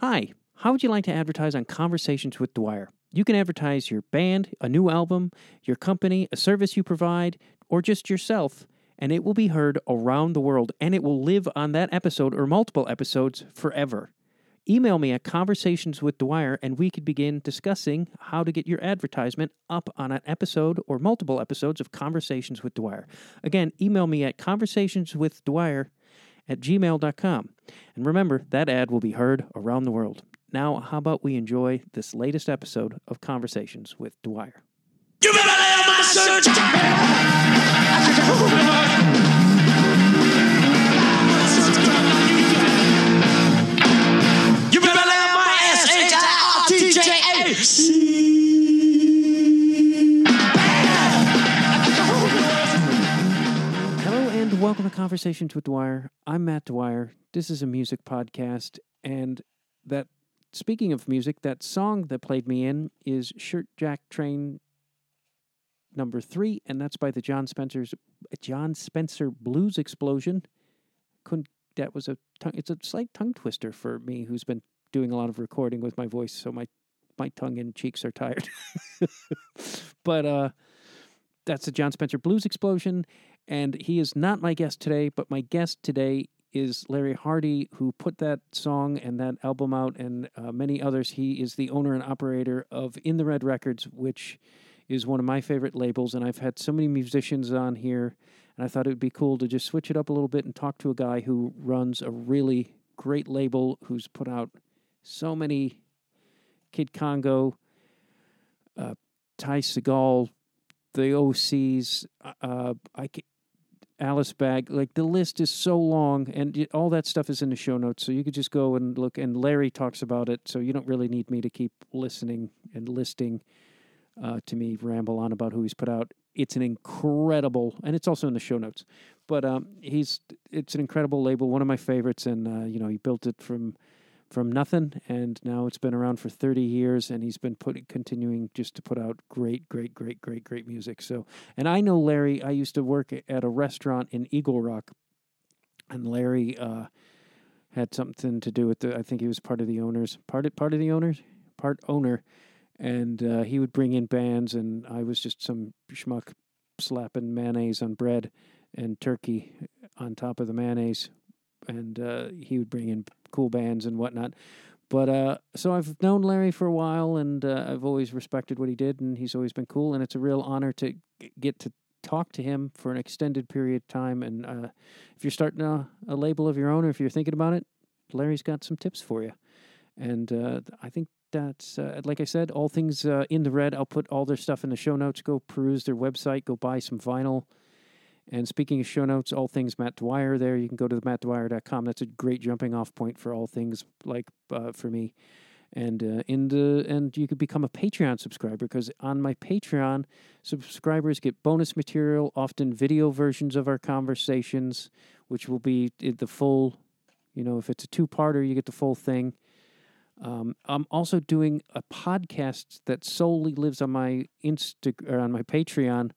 Hi, how would you like to advertise on Conversations with Dwyer? You can advertise your band, a new album, your company, a service you provide, or just yourself, and it will be heard around the world, and it will live on that episode or multiple episodes forever. Email me at conversationswithdwyer, and we could begin discussing how to get your advertisement up on an episode or multiple episodes of Conversations with Dwyer. Again, email me at conversationswithdwyer@gmail.com. And remember, that ad will be heard around the world. Now, how about we enjoy this latest episode of Conversations with Dwyer? You better lay on my search! You better lay on my SHIRTJAC! Welcome to Conversations with Dwyer. I'm Matt Dwyer. This is a music podcast, and that, speaking of music, that song that played me in is Shirt Jack Train number 3, and that's by the John Spencer Blues Explosion. It's a slight tongue twister for me, who's been doing a lot of recording with my voice, so my tongue and cheeks are tired. But that's the John Spencer Blues Explosion. And he is not my guest today, but my guest today is Larry Hardy, who put that song and that album out, and many others. He is the owner and operator of In The Red Records, which is one of my favorite labels, and I've had so many musicians on here, and I thought it would be cool to just switch it up a little bit and talk to a guy who runs a really great label, who's put out so many Kid Congo, Ty Segall, The O.C.'s, Alice Bag, like the list is so long, and all that stuff is in the show notes, so you could just go and look, and Larry talks about it, so you don't really need me to keep listening and listing to me ramble on about who he's put out. It's an incredible, and it's also in the show notes, but it's an incredible label, one of my favorites, and he built it from nothing, and now it's been around for 30 years, and he's been continuing just to put out great music. So, and I know Larry, I used to work at a restaurant in Eagle Rock, and Larry had something to do with I think he was part of the owners, part owner, and he would bring in bands, and I was just some schmuck slapping mayonnaise on bread and turkey on top of the mayonnaise, and he would bring in cool bands and whatnot. But so I've known Larry for a while, and I've always respected what he did, and he's always been cool, and it's a real honor to get to talk to him for an extended period of time. And if you're starting a label of your own, or if you're thinking about it, Larry's got some tips for you. And I think that's, like I said, all things In The Red. I'll put all their stuff in the show notes. Go peruse their website. Go buy some vinyl. And speaking of show notes, all things Matt Dwyer there. You can go to mattdwyer.com. That's a great jumping off point for all things, like for me. And and you could become a Patreon subscriber, because on my Patreon, subscribers get bonus material, often video versions of our conversations, which will be the full, if it's a two-parter, you get the full thing. I'm also doing a podcast that solely lives on my Patreon.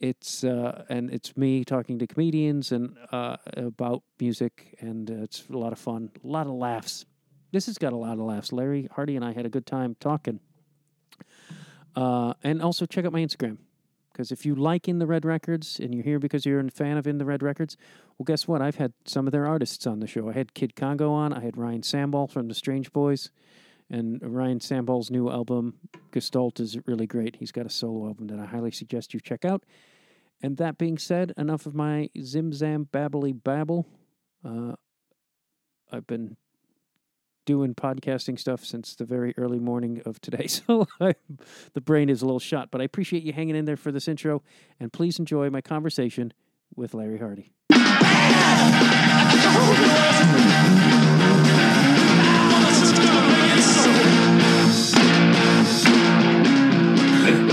It's and it's me talking to comedians and about music, and it's a lot of fun, a lot of laughs. This has got a lot of laughs. Larry Hardy and I had a good time talking. And also check out my Instagram, because if you like In The Red Records and you're here because you're a fan of In The Red Records, well, guess what? I've had some of their artists on the show. I had Kid Congo on. I had Ryan Sambol from The Strange Boys. And Ryan Sambol's new album, Gestalt, is really great. He's got a solo album that I highly suggest you check out. And that being said, enough of my zim-zam babbly babble. I've been doing podcasting stuff since the very early morning of today, so the brain is a little shot. But I appreciate you hanging in there for this intro, and please enjoy my conversation with Larry Hardy.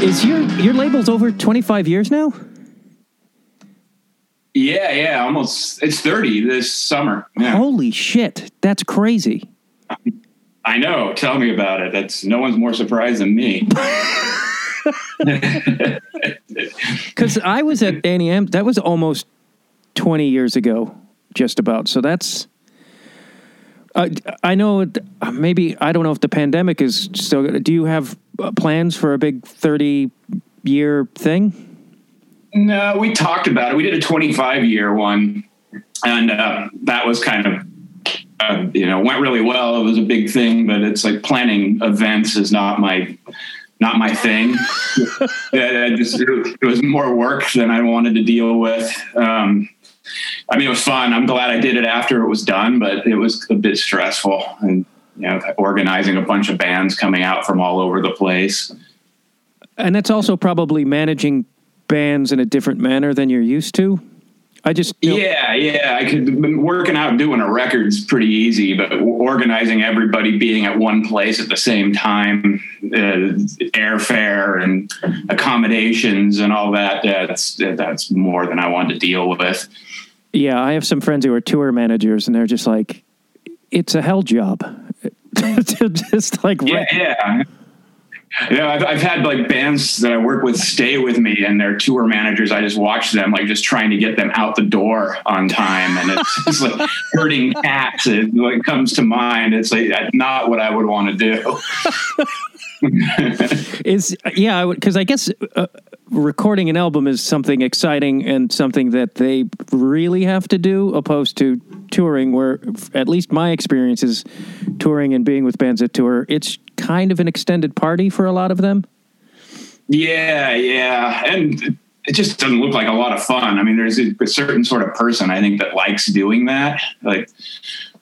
Is your label's over 25 years now? Yeah, almost. It's 30 this summer. Yeah. Holy shit, that's crazy. I know. Tell me about it. That's no one's more surprised than me. Because I was at Danny M. That was almost 20 years ago, just about. So that's I know, maybe, I don't know if the pandemic is still, do you have plans for a big 30-year thing? No, we talked about it. We did a 25-year one, and that was kind of, went really well. It was a big thing, but it's like planning events is not my thing. It was more work than I wanted to deal with. It was fun. I'm glad I did it after it was done, but it was a bit stressful, and organizing a bunch of bands coming out from all over the place. And that's also probably managing bands in a different manner than you're used to. I could, working out and doing a record's pretty easy, but organizing everybody being at one place at the same time, airfare and accommodations and all that's more than I want to deal with. Yeah, I have some friends who are tour managers, and they're just like, it's a hell job. Just like, yeah. Yeah, I've had like bands that I work with stay with me, and their tour managers, I just watch them like just trying to get them out the door on time, and it's like herding cats. It like comes to mind. It's like not what I would want to do. Because I guess recording an album is something exciting and something that they really have to do, opposed to touring, where at least my experience is touring and being with bands that tour, it's kind of an extended party for a lot of them. Yeah. And it just doesn't look like a lot of fun. I mean, there's a certain sort of person, I think, that likes doing that. Like,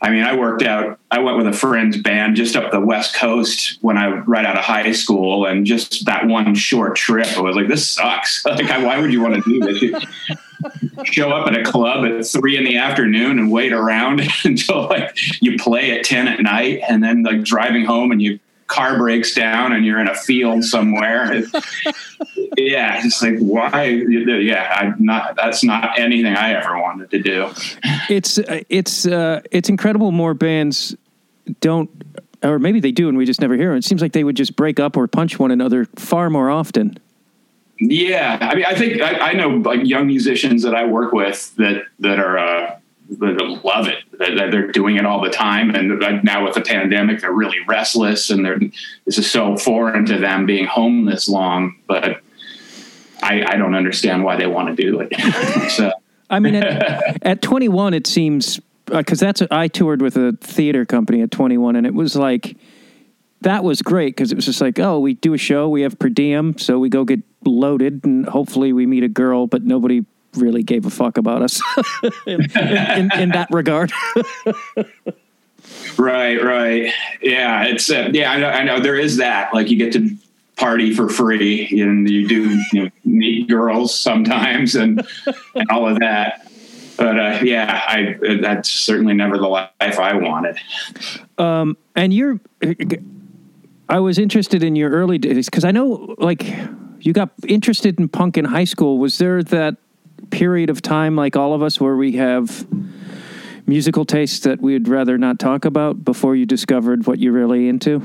I went with a friend's band just up the West Coast right out of high school, and just that one short trip, I was like, this sucks. Like, why would you want to do this? Show up at a club at 3 p.m. and wait around until like you play at 10 p.m, and then like driving home and you car breaks down and you're in a field somewhere. It's like, why? That's not anything I ever wanted to do. It's incredible. More bands don't, or maybe they do and we just never hear them. It seems like they would just break up or punch one another far more often. Yeah. I mean, I think I know like young musicians that I work with that are they love it. They're doing it all the time, and now with the pandemic, they're really restless, and this is so foreign to them being home this long. But I don't understand why they want to do it. So I mean, at 21, it seems, because I toured with a theater company at 21, and it was like, that was great because it was just like, oh, we do a show, we have per diem, so we go get loaded, and hopefully we meet a girl, but nobody really gave a fuck about us in that regard. Right. Yeah. It's I know there is that, like, you get to party for free and you do meet girls sometimes and all of that. But that's certainly never the life I wanted. And I was interested in your early days, 'cause I know like you got interested in punk in high school. Was there that period of time, like all of us, where we have musical tastes that we'd rather not talk about before you discovered what you're really into?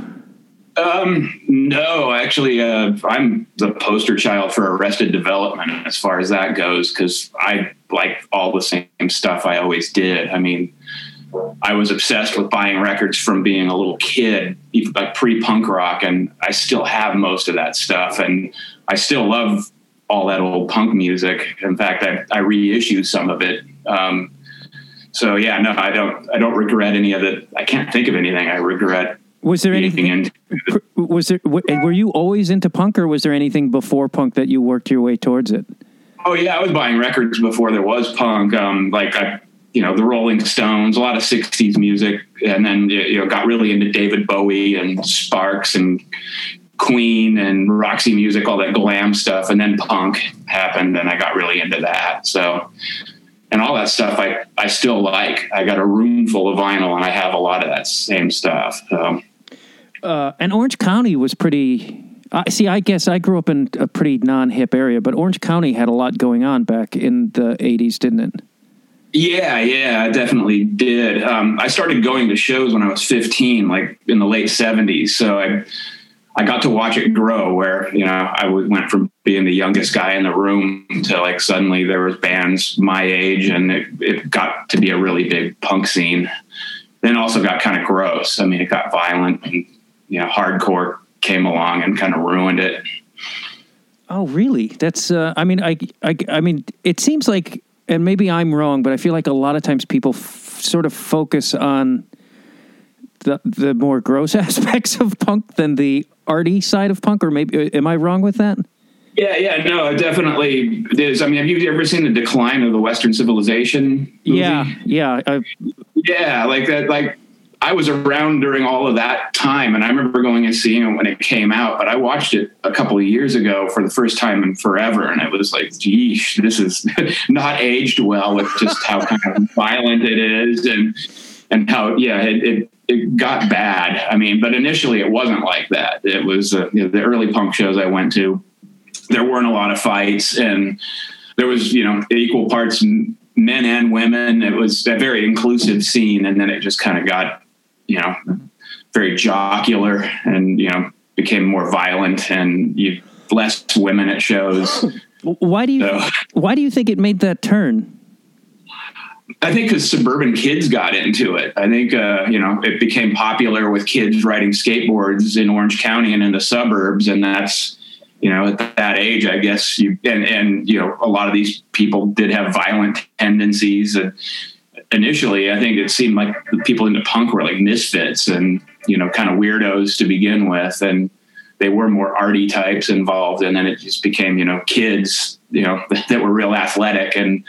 No, actually, I'm the poster child for Arrested Development as far as that goes, because I like all the same stuff I always did. I mean, I was obsessed with buying records from being a little kid, even like pre-punk rock, and I still have most of that stuff, and I still love all that old punk music. In fact, I reissue some of it. I don't regret any of it. I can't think of anything I regret. Was there anything? Were you always into punk, or was there anything before punk that you worked your way towards it? Oh yeah, I was buying records before there was punk. The Rolling Stones, a lot of 60s music, and then got really into David Bowie and Sparks and Queen and Roxy Music, all that glam stuff, and then punk happened, and I got really into that. So, and all that stuff I still like. I got a room full of vinyl, and I have a lot of that same stuff. So. And Orange County was pretty. I guess I grew up in a pretty non-hip area, but Orange County had a lot going on back in the 80s, didn't it? Yeah, I definitely did. I started going to shows when I was 15, like in the late 70s. So I got to watch it grow, where, I went from being the youngest guy in the room to like suddenly there was bands my age, and it got to be a really big punk scene then also got kind of gross. I mean, it got violent and, you know, hardcore came along and kind of ruined it. Oh, really? That's, I mean, it seems like, and maybe I'm wrong, but I feel like a lot of times people sort of focus on the more gross aspects of punk than the arty side of punk, or maybe, am I wrong with that? Yeah, no, it definitely is. I mean, have you ever seen The Decline of the Western Civilization movie? Yeah. Like I was around during all of that time, and I remember going and seeing it when it came out, but I watched it a couple of years ago for the first time in forever, and it was like, geesh, this is not aged well with just how kind of violent it is and how, yeah, it got bad. I mean, but initially it wasn't like that. It was the early punk shows I went to. There weren't a lot of fights, and there was, you know, equal parts men and women. It was a very inclusive scene, and then it just kind of got, you know, very jocular and, you know, became more violent, and you less women at shows. Why do you think it made that turn? I think because suburban kids got into it. I think, you know, it became popular with kids riding skateboards in Orange County and in the suburbs, and that's, you know, at that age, I guess and you know, a lot of these people did have violent tendencies. And initially, I think it seemed like the people into punk were like misfits and, you know, kind of weirdos to begin with. And they were more arty types involved. And then it just became, you know, kids, you know, that were real athletic and,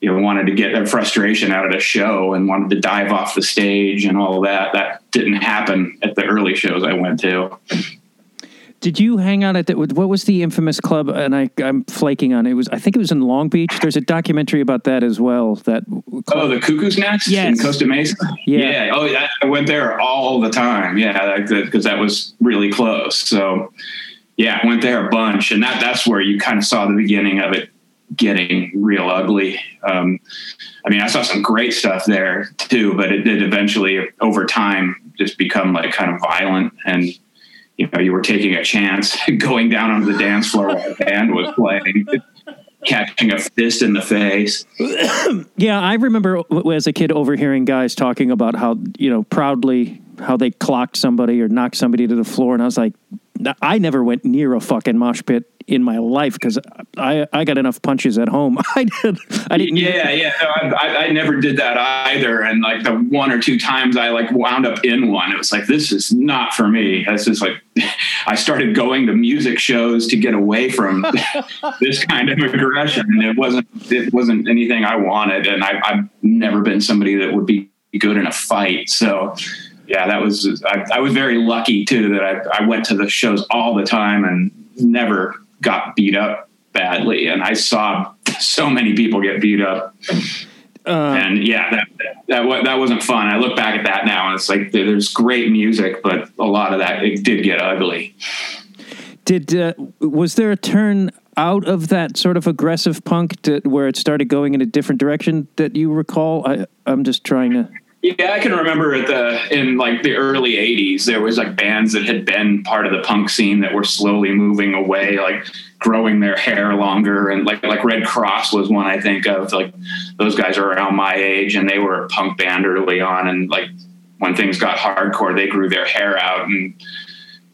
you know, wanted to get their frustration out at a show and wanted to dive off the stage and all that. That didn't happen at the early shows I went to. Did you hang out at what was the infamous club? And I'm flaking on it. I think it was in Long Beach. There's a documentary about that as well. That club. Oh, the Cuckoo's Nest, yes, in Costa Mesa. Yeah. Oh, yeah. I went there all the time. Yeah, because that was really close. So, yeah, I went there a bunch, and that's where you kind of saw the beginning of it getting real ugly. I mean, I saw some great stuff there too, but it did eventually, over time, just become like kind of violent and. You know, you were taking a chance going down onto the dance floor while the band was playing, catching a fist in the face. Yeah, I remember as a kid overhearing guys talking about how, you know, proudly how they clocked somebody or knocked somebody to the floor. And I was like, I never went near a fucking mosh pit in my life because I got enough punches at home. I didn't. Yeah. No, I never did that either. And like the one or two times I like wound up in one, it was like, this is not for me. That's just like, I started going to music shows to get away from this kind of aggression. And it wasn't anything I wanted. And I've never been somebody that would be good in a fight. So yeah, that was, I was very lucky too, that I went to the shows all the time and never got beat up badly, and I saw so many people get beat up, and yeah, that wasn't fun. I look back at that now, and it's like there's great music, but a lot of that it did get ugly. Was there a turn out of that sort of aggressive punk where it started going in a different direction that you recall? I'm just trying to. Yeah, I can remember in like the early 80s, there was like bands that had been part of the punk scene that were slowly moving away, like growing their hair longer. And like Red Cross was one I think of. Like those guys are around my age, and they were a punk band early on. And like when things got hardcore, they grew their hair out and,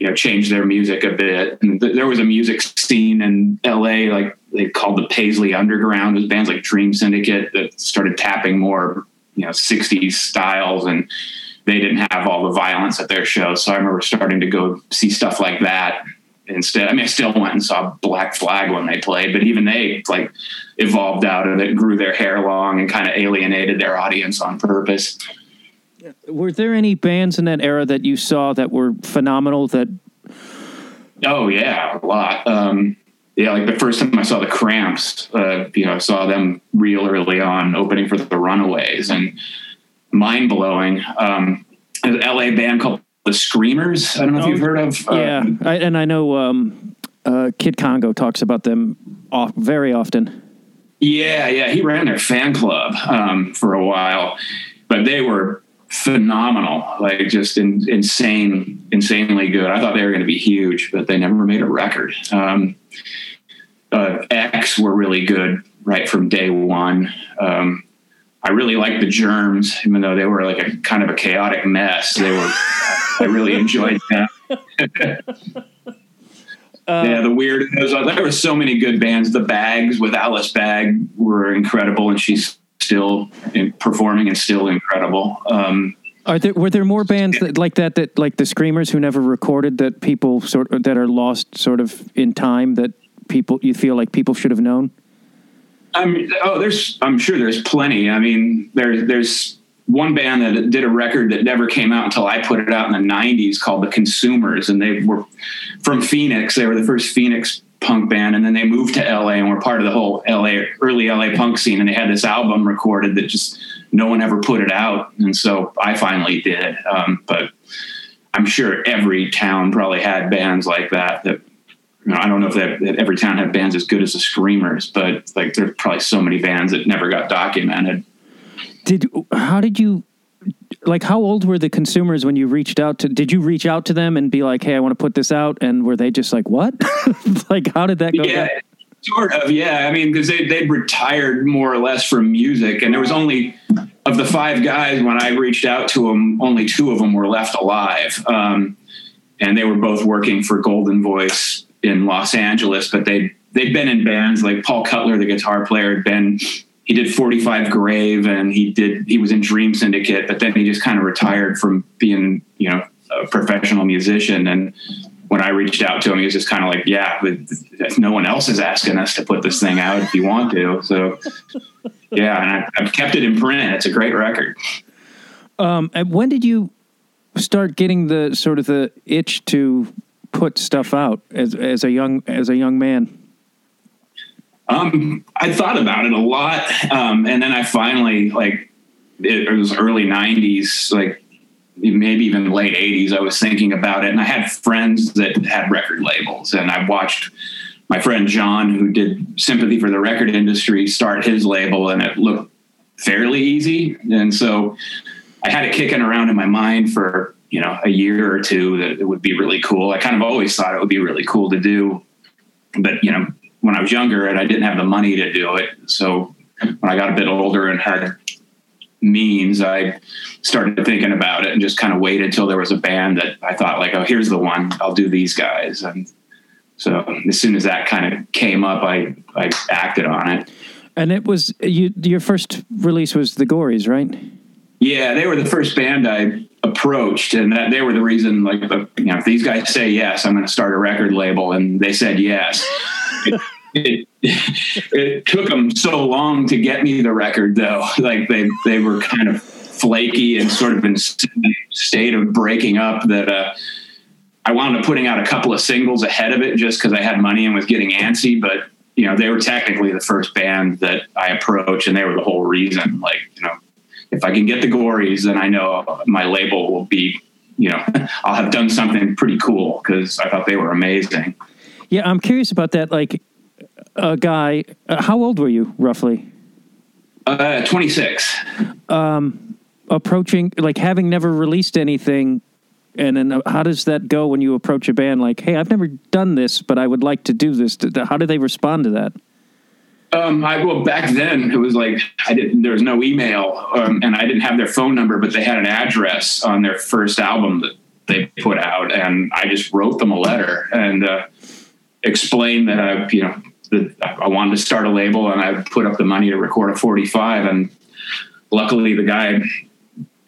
you know, changed their music a bit. And there was a music scene in LA, like they called the Paisley Underground. It was bands like Dream Syndicate that started tapping more, you know, 60s styles, and they didn't have all the violence at their shows. So I remember starting to go see stuff like that instead. I mean, I still went and saw Black Flag when they played, but even they like evolved out of it, grew their hair long, and kind of alienated their audience on purpose. Were there any bands in that era that you saw that were phenomenal that? Oh yeah, a lot. Yeah, like the first time I saw the Cramps, you know, I saw them real early on opening for the Runaways, and mind blowing. An LA band called The Screamers. I don't know if you've heard of. Yeah, I know Kid Congo talks about them very often. Yeah, he ran their fan club for a while, but they were phenomenal, like just insanely good. I thought they were going to be huge, but they never made a record. X were really good right from day one. I really liked The Germs, even though they were like a kind of a chaotic mess. They were, I really enjoyed them. Yeah, the Weirdos. There were so many good bands. The Bags with Alice Bag were incredible, and she's still performing and still incredible. Were there more bands that like the Screamers who never recorded that people sort of, that are lost sort of in time that people you feel like people should have known? I'm sure there's plenty. I mean, there's one band that did a record that never came out until I put it out in the 90s called The Consumers, and they were from Phoenix. They were the first Phoenix punk band, and then they moved to LA and were part of the whole early LA punk scene, and they had this album recorded that just no one ever put it out, and so I finally did. But I'm sure every town probably had bands like that, that you know, I don't know if that every town had bands as good as the Screamers, but like there's probably so many bands that never got documented. How old were the Consumers when you reached out to? Did you reach out to them and be like, "Hey, I want to put this out"? And were they just like, "What?" Like, how did that go? Yeah, back? Sort of. Yeah, I mean, because they'd retired more or less from music, and there was only of the five guys when I reached out to them, only two of them were left alive, and they were both working for Golden Voice in Los Angeles. But they'd been in bands like Paul Cutler, the guitar player, had been. He did 45 Grave, and he was in Dream Syndicate, but then he just kind of retired from being, you know, a professional musician. And when I reached out to him, he was just kind of like, yeah, but no one else is asking us to put this thing out if you want to. So yeah. And I've kept it in print. It's a great record. And when did you start getting the sort of the itch to put stuff out as a young man? I thought about it a lot. And then I finally, like, it was early 90s, like maybe even late 80s, I was thinking about it. And I had friends that had record labels. And I watched my friend John, who did Sympathy for the Record Industry, start his label. And it looked fairly easy. And so I had it kicking around in my mind for, you know, a year or two that it would be really cool. I kind of always thought it would be really cool to do. But, you know, when I was younger and I didn't have the money to do it. So when I got a bit older and had means, I started thinking about it and just kind of waited till there was a band that I thought like, oh, here's the one, I'll do these guys. And so as soon as that kind of came up, I acted on it. And it was, your first release was the Gories, right? Yeah. They were the first band I approached, and that they were the reason, like, you know, if these guys say yes, I'm going to start a record label. And they said yes. It took them so long to get me the record, though. Like they were kind of flaky and sort of in a state of breaking up that I wound up putting out a couple of singles ahead of it just because I had money and was getting antsy. But, you know, they were technically the first band that I approached, and they were the whole reason. Like, you know, if I can get the Gories, then I know my label will be, you know, I'll have done something pretty cool because I thought they were amazing. Yeah, I'm curious about that. Like, guy, how old were you roughly? 26. Approaching, like, having never released anything, and then how does that go when you approach a band like, "Hey, I've never done this, but I would like to do this"? How do they respond to that? Well, back then it was like there was no email, and I didn't have their phone number, but they had an address on their first album that they put out, and I just wrote them a letter and explained that I wanted to start a label, and I put up the money to record a 45. And luckily the guy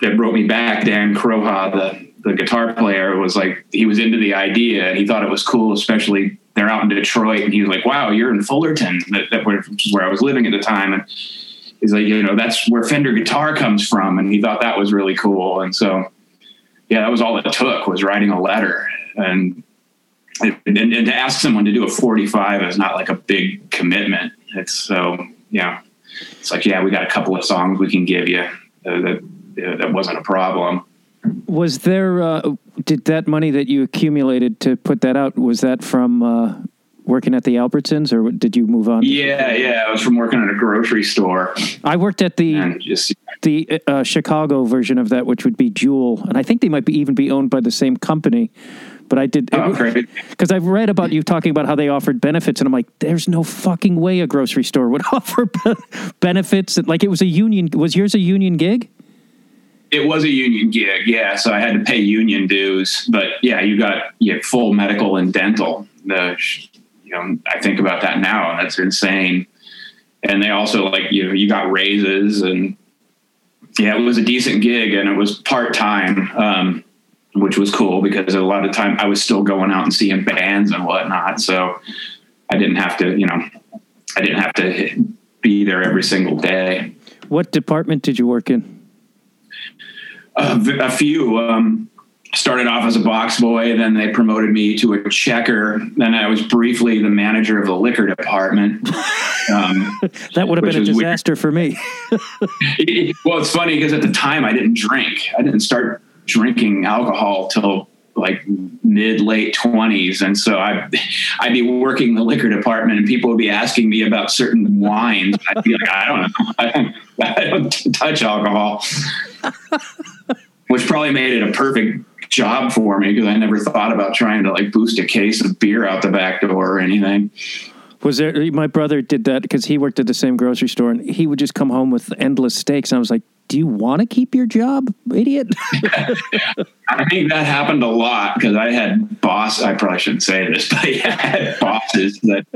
that wrote me back, Dan Croha, the guitar player, was like, he was into the idea and he thought it was cool, especially they're out in Detroit. And he was like, "Wow, you're in Fullerton," which is where I was living at the time. And he's like, you know, that's where Fender guitar comes from. And he thought that was really cool. And so, yeah, that was all it took, was writing a letter. And to ask someone to do a 45 is not like a big commitment. It's so, yeah, it's like, yeah, we got a couple of songs we can give you. That wasn't a problem. Was there, did that money that you accumulated to put that out, was that from working at the Albertsons, or did you move on? Yeah, I was from working at a grocery store. I worked at the Chicago version of that, which would be Jewel. And I think they might be owned by the same company. But I did, because I've read about you talking about how they offered benefits, and I'm like, there's no fucking way a grocery store would offer benefits. Like, it was a union. Was yours a union gig? It was a union gig, yeah. So I had to pay union dues, but yeah, you get full medical and dental. I think about that now, and that's insane. And they also you got raises, and yeah, it was a decent gig, and it was part time, which was cool because a lot of time I was still going out and seeing bands and whatnot. So I didn't have to be there every single day. What department did you work in? A few. Started off as a box boy, then they promoted me to a checker. Then I was briefly the manager of the liquor department. That would have been a disaster for me. Well, it's funny because at the time I didn't drink. I didn't start drinking alcohol till like mid-late 20s. And so I'd be working the liquor department and people would be asking me about certain wines. I'd be like, I don't know. I don't touch alcohol. Which probably made it a perfect job for me because I never thought about trying to boost a case of beer out the back door or anything. My brother did that because he worked at the same grocery store and he would just come home with endless steaks. And I was like, do you want to keep your job, idiot? I think that happened a lot because I had I probably shouldn't say this, but I had bosses that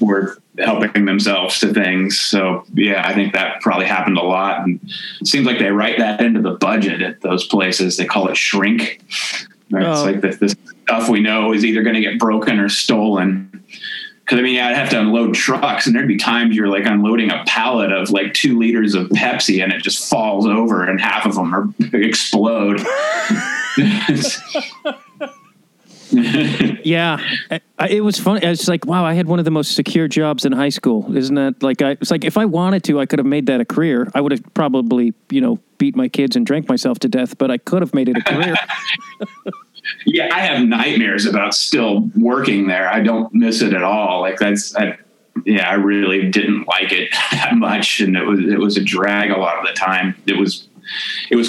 were helping themselves to things. So yeah, I think that probably happened a lot. And it seems like they write that into the budget at those places. They call it shrink. Right? It's like this stuff we know is either going to get broken or stolen. Because, I'd have to unload trucks, and there'd be times you're, unloading a pallet of, 2 liters of Pepsi, and it just falls over, and half of them explode. Yeah. It was funny. I was like, wow, I had one of the most secure jobs in high school. Isn't that, if I wanted to, I could have made that a career. I would have probably, beat my kids and drank myself to death, but I could have made it a career. Yeah, I have nightmares about still working there. I don't miss it at all. I really didn't like it that much, and it was a drag a lot of the time. It was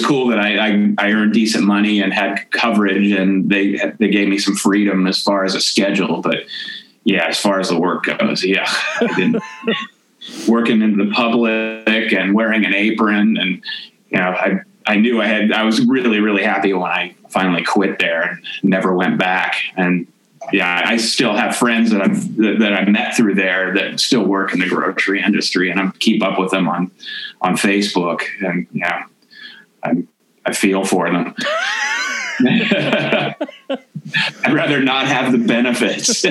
cool that I earned decent money and had coverage, and they gave me some freedom as far as a schedule. But yeah, as far as the work goes, yeah, I didn't working in the public and wearing an apron, and I knew I was really, really happy when I finally quit there and never went back. And yeah, I still have friends that I met through there that still work in the grocery industry, and I keep up with them on Facebook. And yeah, I feel for them. I'd rather not have the benefits.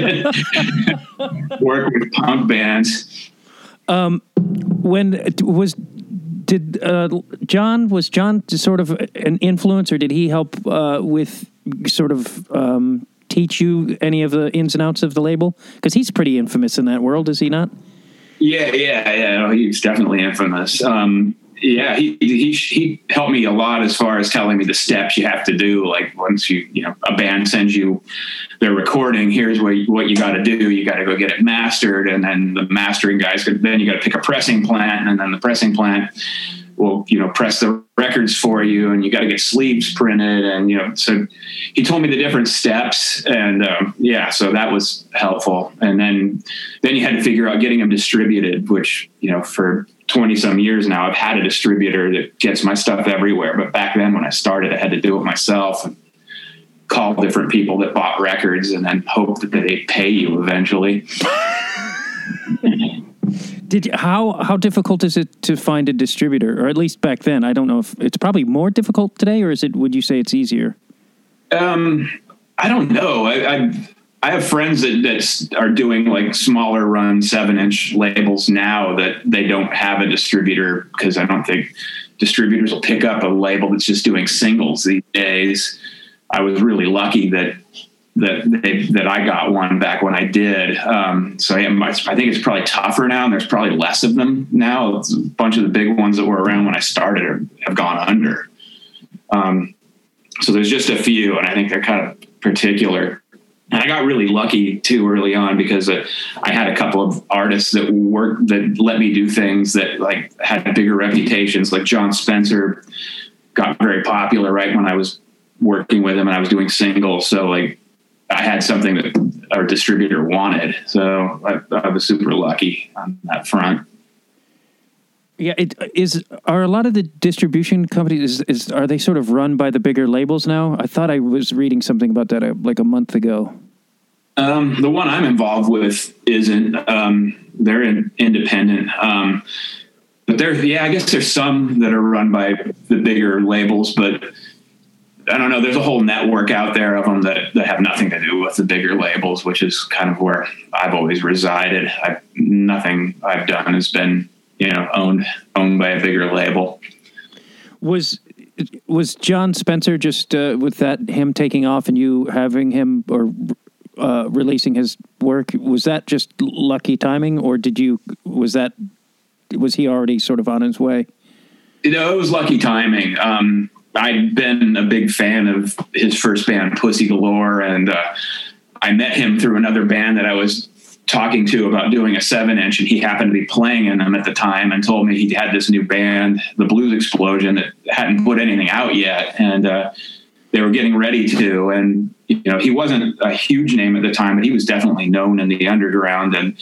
Work with punk bands. Was John sort of an influence, or did he help with sort of teach you any of the ins and outs of the label? Because he's pretty infamous in that world, is he not? Yeah. No, he's definitely infamous. He helped me a lot as far as telling me the steps you have to do. Like once a band sends you their recording, here's what you got to do. You got to go get it mastered, and then the mastering guys. Then you got to pick a pressing plant, and then the pressing plant will press the records for you. And you got to get sleeves printed, and So he told me the different steps, and so that was helpful. And then you had to figure out getting them distributed, which for 20 some years now, I've had a distributor that gets my stuff everywhere. But back then when I started, I had to do it myself and call different people that bought records and then hope that they pay you eventually. How difficult is it to find a distributor, or at least back then? I don't know if it's probably more difficult today, or would you say it's easier? I don't know. I have friends that are doing smaller run 7-inch labels now that they don't have a distributor, because I don't think distributors will pick up a label that's just doing singles these days. I was really lucky that I got one back when I did. I think it's probably tougher now, and there's probably less of them now. It's a bunch of the big ones that were around when I started have gone under. So there's just a few, and I think they're kind of particular. And I got really lucky too early on, because I had a couple of artists that let me do things that had bigger reputations. Like John Spencer got very popular right when I was working with him, and I was doing singles, so like I had something that our distributor wanted, so I was super lucky on that front. Yeah, are a lot of the distribution companies are they sort of run by the bigger labels now? I thought I was reading something about that like a month ago. The one I'm involved with isn't. They're independent, but I guess there's some that are run by the bigger labels, but I don't know. There's a whole network out there of them that have nothing to do with the bigger labels, which is kind of where I've always resided. Nothing I've done has been, owned by a bigger label. Was John Spencer just with that him taking off and you having him or releasing his work? Was that just lucky timing, or was he already sort of on his way? It was lucky timing. I'd been a big fan of his first band, Pussy Galore, and I met him through another band that I was talking to about doing a 7-inch, and he happened to be playing in them at the time and told me he had this new band, the Blues Explosion, that hadn't put anything out yet, and they were getting ready to, and he wasn't a huge name at the time, but he was definitely known in the underground, and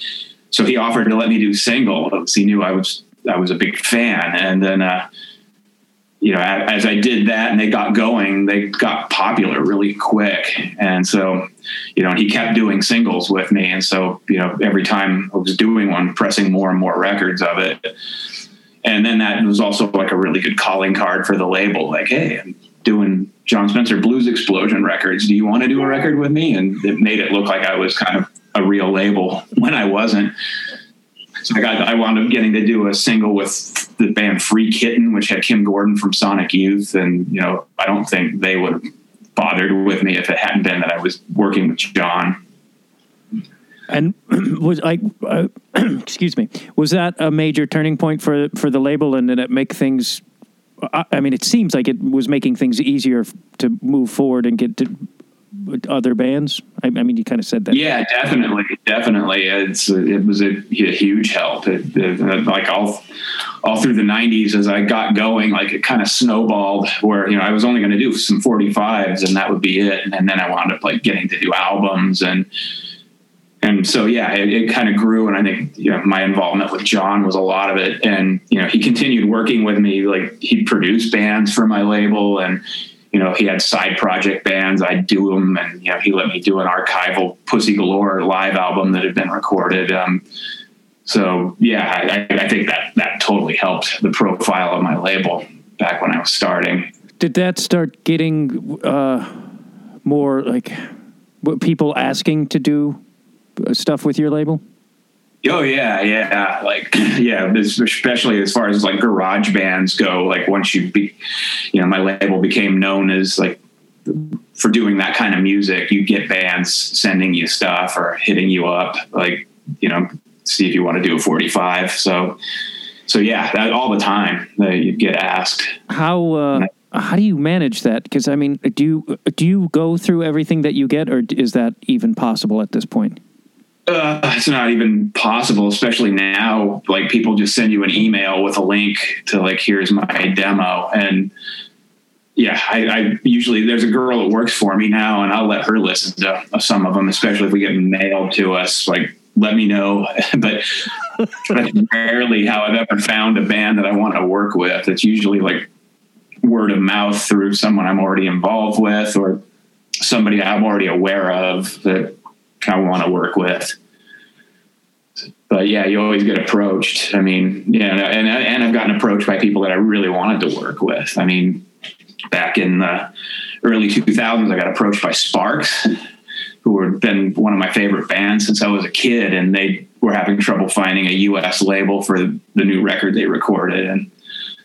so he offered to let me do singles. He knew I was a big fan, and then as I did that and they got going, they got popular really quick. And so, he kept doing singles with me. And so, every time I was doing one, pressing more and more records of it. And then that was also like a really good calling card for the label. Like, hey, I'm doing John Spencer Blues Explosion records. Do you want to do a record with me? And it made it look like I was kind of a real label when I wasn't. So I wound up getting to do a single with the band Free Kitten, which had Kim Gordon from Sonic Youth. And, I don't think they would have bothered with me if it hadn't been that I was working with John. And was that a major turning point for the label? And did it make things, it seems like it was making things easier to move forward and get to other bands? You kind of said that. Yeah, definitely. It was a huge help. Like all through the 90s, as I got going, like it kind of snowballed where, I was only going to do some 45s and that would be it. And then I wound up like getting to do albums and so, yeah, it kind of grew. And I think, my involvement with John was a lot of it. And, he continued working with me. Like he produced bands for my label, and, he had side project bands. I'd do them, and he let me do an archival Pussy Galore live album that had been recorded. So yeah, I think that totally helped the profile of my label back when I was starting. Did that start getting more like people asking to do stuff with your label? Oh yeah. Like, yeah, especially as far as like garage bands go, like once my label became known as like for doing that kind of music, you get bands sending you stuff or hitting you up, like, see if you want to do a 45. So yeah, that all the time that you get asked. How do you manage that? 'Cause do you go through everything that you get, or is that even possible at this point? It's not even possible, especially now. Like people just send you an email with a link to like, here's my demo. And yeah, I usually, there's a girl that works for me now, and I'll let her listen to some of them, especially if we get mailed to us, like let me know. But that's rarely how I've ever found a band that I want to work with. It's usually like word of mouth through someone I'm already involved with, or somebody I'm already aware of that I want to work with. But yeah, you always get approached. And I've gotten approached by people that I really wanted to work with. Back in the early 2000s, I got approached by Sparks, who had been one of my favorite bands since I was a kid, and they were having trouble finding a U.S. label for the new record they recorded. And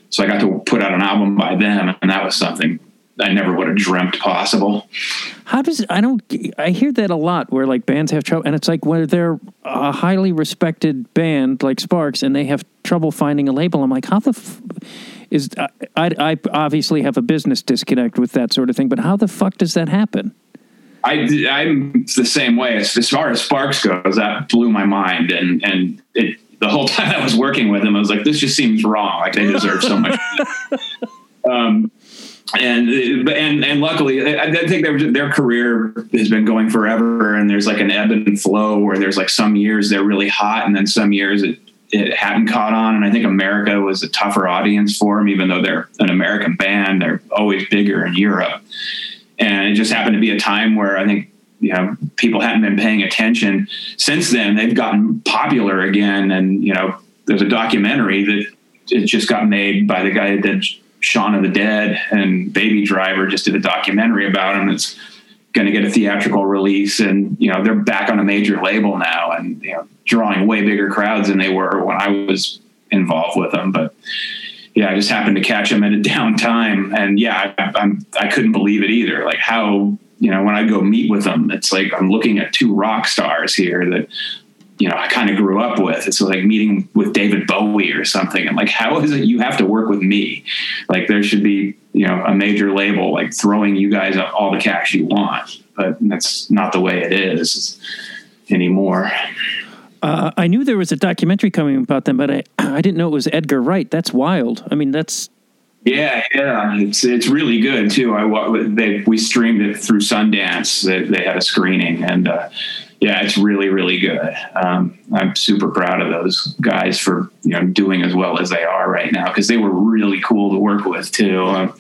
so I got to put out an album by them, and that was something I never would have dreamt possible. I hear that a lot, where like bands have trouble, and it's like where they're a highly respected band like Sparks and they have trouble finding a label. I'm like, I obviously have a business disconnect with that sort of thing, but how the fuck does that happen? I'm the same way. As far as Sparks goes, that blew my mind. And it, the whole time I was working with them, I was like, this just seems wrong. Like they deserve so much. And luckily, I think their career has been going forever, and there's like an ebb and flow where there's like some years they're really hot, and then some years it hadn't caught on. And I think America was a tougher audience for them, even though they're an American band, they're always bigger in Europe. And it just happened to be a time where I think, you know, people hadn't been paying attention. Since then, they've gotten popular again. And, you know, there's a documentary that it just got made by the guy that did Shaun of the Dead, and Baby Driver just did a documentary about him. It's going to get a theatrical release, and, you know, they're back on a major label now, and, you know, drawing way bigger crowds than they were when I was involved with them. But yeah, I just happened to catch them at a down time. And yeah, I couldn't believe it either. Like, how, you know, when I go meet with them, it's like, I'm looking at two rock stars here that, you know, I kind of grew up with. It's like meeting with David Bowie or something. I'm like, how is it you have to work with me? Like, there should be, you know, a major label, like, throwing you guys up all the cash you want, but that's not the way it is anymore. I knew there was a documentary coming about them, but I didn't know it was Edgar Wright. That's wild. I mean, that's. Yeah. It's really good too. We streamed it through Sundance. They had a screening, and, yeah, it's really, really good. I'm super proud of those guys for, you know, doing as well as they are right now, because they were really cool to work with too.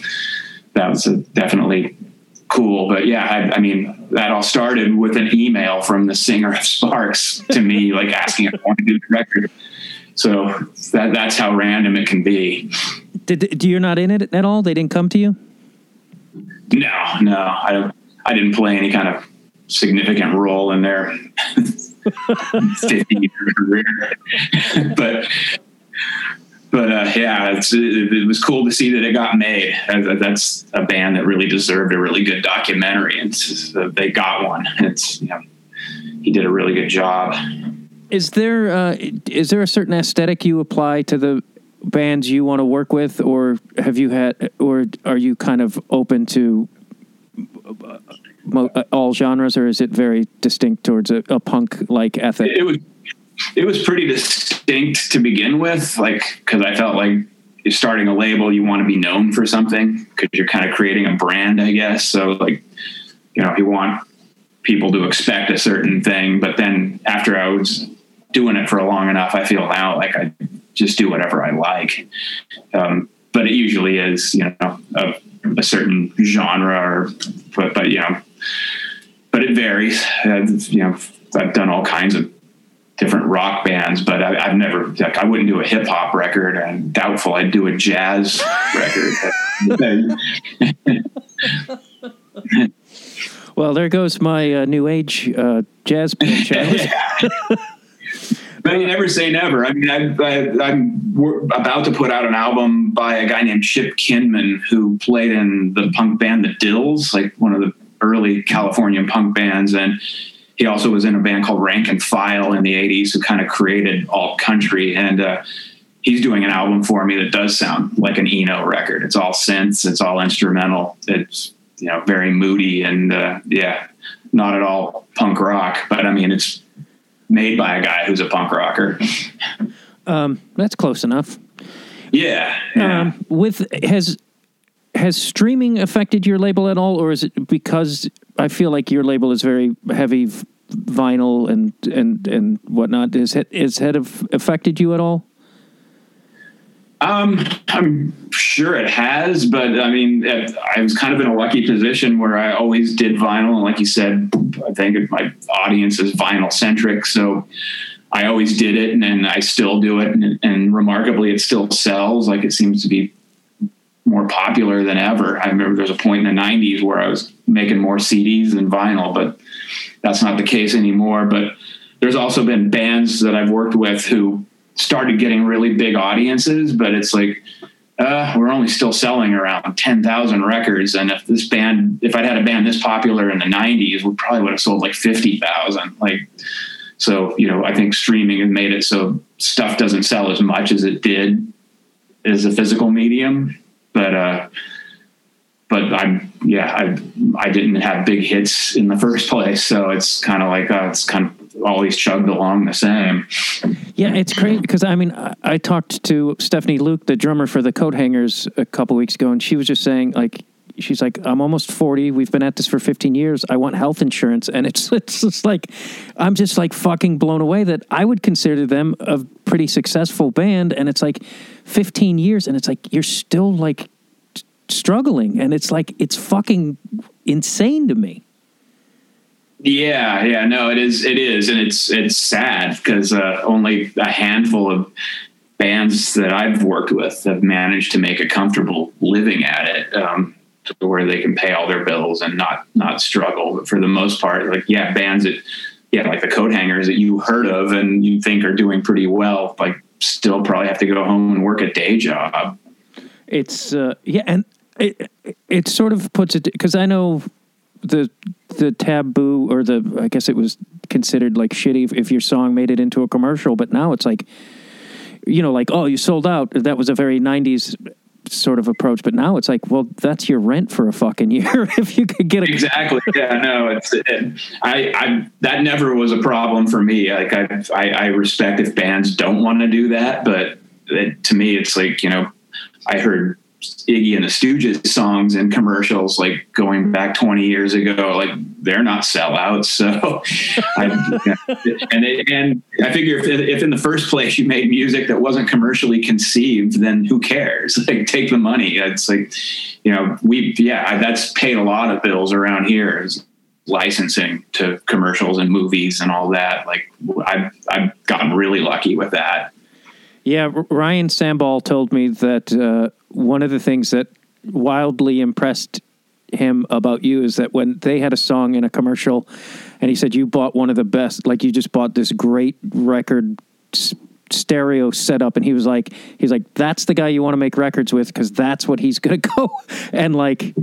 That was definitely cool. But yeah, I mean, that all started with an email from the singer of Sparks to me, like, asking if I want to do the record. So that's how random it can be. Do you're not in it at all? They didn't come to you? No, I didn't play any kind of significant role in their 50-year career. But yeah, it was cool to see that it got made. That's a band that really deserved a really good documentary, and they got one. It's, you know, he did a really good job. Is there a certain aesthetic you apply to the bands you want to work with, or are you kind of open to all genres, or is it very distinct towards a punk like ethic? It was pretty distinct to begin with, like, because I felt like starting a label, you want to be known for something, because you're kind of creating a brand, I guess. So, like, you know, you want people to expect a certain thing. But then after I was doing it for long enough, I feel now like I just do whatever I like. But it usually is, you know, a certain genre, but you know, but it varies. You know, I've done all kinds of different rock bands, but I've never, like, I wouldn't do a hip hop record, and doubtful I'd do a jazz record. Well, there goes my new age jazz pitch. But you never say never. I mean, I'm about to put out an album by a guy named Chip Kinman, who played in the punk band The Dills, like one of the early California punk bands. And he also was in a band called Rank and File in the 80s, who kind of created alt country. And he's doing an album for me that does sound like an Eno record. It's all synths. It's all instrumental. It's, you know, very moody and, yeah, not at all punk rock. But, I mean, it's made by a guy who's a punk rocker. That's close enough. Yeah. Has streaming affected your label at all, or is it because I feel like your label is very heavy vinyl and whatnot? Has it affected you at all? I'm sure it has, but I mean, I was kind of in a lucky position where I always did vinyl. And like you said, I think my audience is vinyl centric. So I always did it, and I still do it. And remarkably, it still sells. Like, it seems to be more popular than ever. I remember there was a point in the 90s where I was making more CDs than vinyl, but that's not the case anymore. But there's also been bands that I've worked with who started getting really big audiences, but it's like, we're only still selling around 10,000 records. And if I'd had a band this popular in the 90s, we probably would have sold like 50,000. Like, so, you know, I think streaming has made it so stuff doesn't sell as much as it did as a physical medium. But I didn't have big hits in the first place. So it's kind of like, it's kind of always chugged along the same. Yeah, it's great, because I mean, I talked to Stephanie Luke, the drummer for the Coat Hangers, a couple weeks ago, and she was just saying, like, she's like, I'm almost 40. We've been at this for 15 years. I want health insurance. And it's just like, I'm just like fucking blown away that I would consider them a pretty successful band. And it's like 15 years. And it's like, you're still like struggling. And it's like, it's fucking insane to me. Yeah. Yeah, no, it is. And it's sad because only a handful of bands that I've worked with have managed to make a comfortable living at it, to where they can pay all their bills and not struggle. But for the most part, like, yeah, bands that, yeah, like the coat hangers that you heard of and you think are doing pretty well, like still probably have to go home and work a day job. It's, yeah. And it sort of puts it, cause I know the taboo or I guess it was considered like shitty if your song made it into a commercial, but now it's like, you know, like, oh, you sold out. That was a very 90s sort of approach. But now it's like, well, that's your rent for a fucking year if you could get a... Exactly. Yeah, no, I that never was a problem for me. Like, I respect if bands don't want to do that. But to me, it's like, you know, I heard Iggy and the Stooges songs and commercials, like going back 20 years ago, like they're not sellouts. So I figure if in the first place you made music that wasn't commercially conceived, then who cares? Like, take the money. It's like, you know, that's paid a lot of bills around here is licensing to commercials and movies and all that. Like I've gotten really lucky with that. Yeah. Ryan Sambol told me that, one of the things that wildly impressed him about you is that when they had a song in a commercial and he said, you bought one of the best, like you just bought this great record stereo setup. And he was like, that's the guy you want to make records with. Cause that's what he's going to go. And like,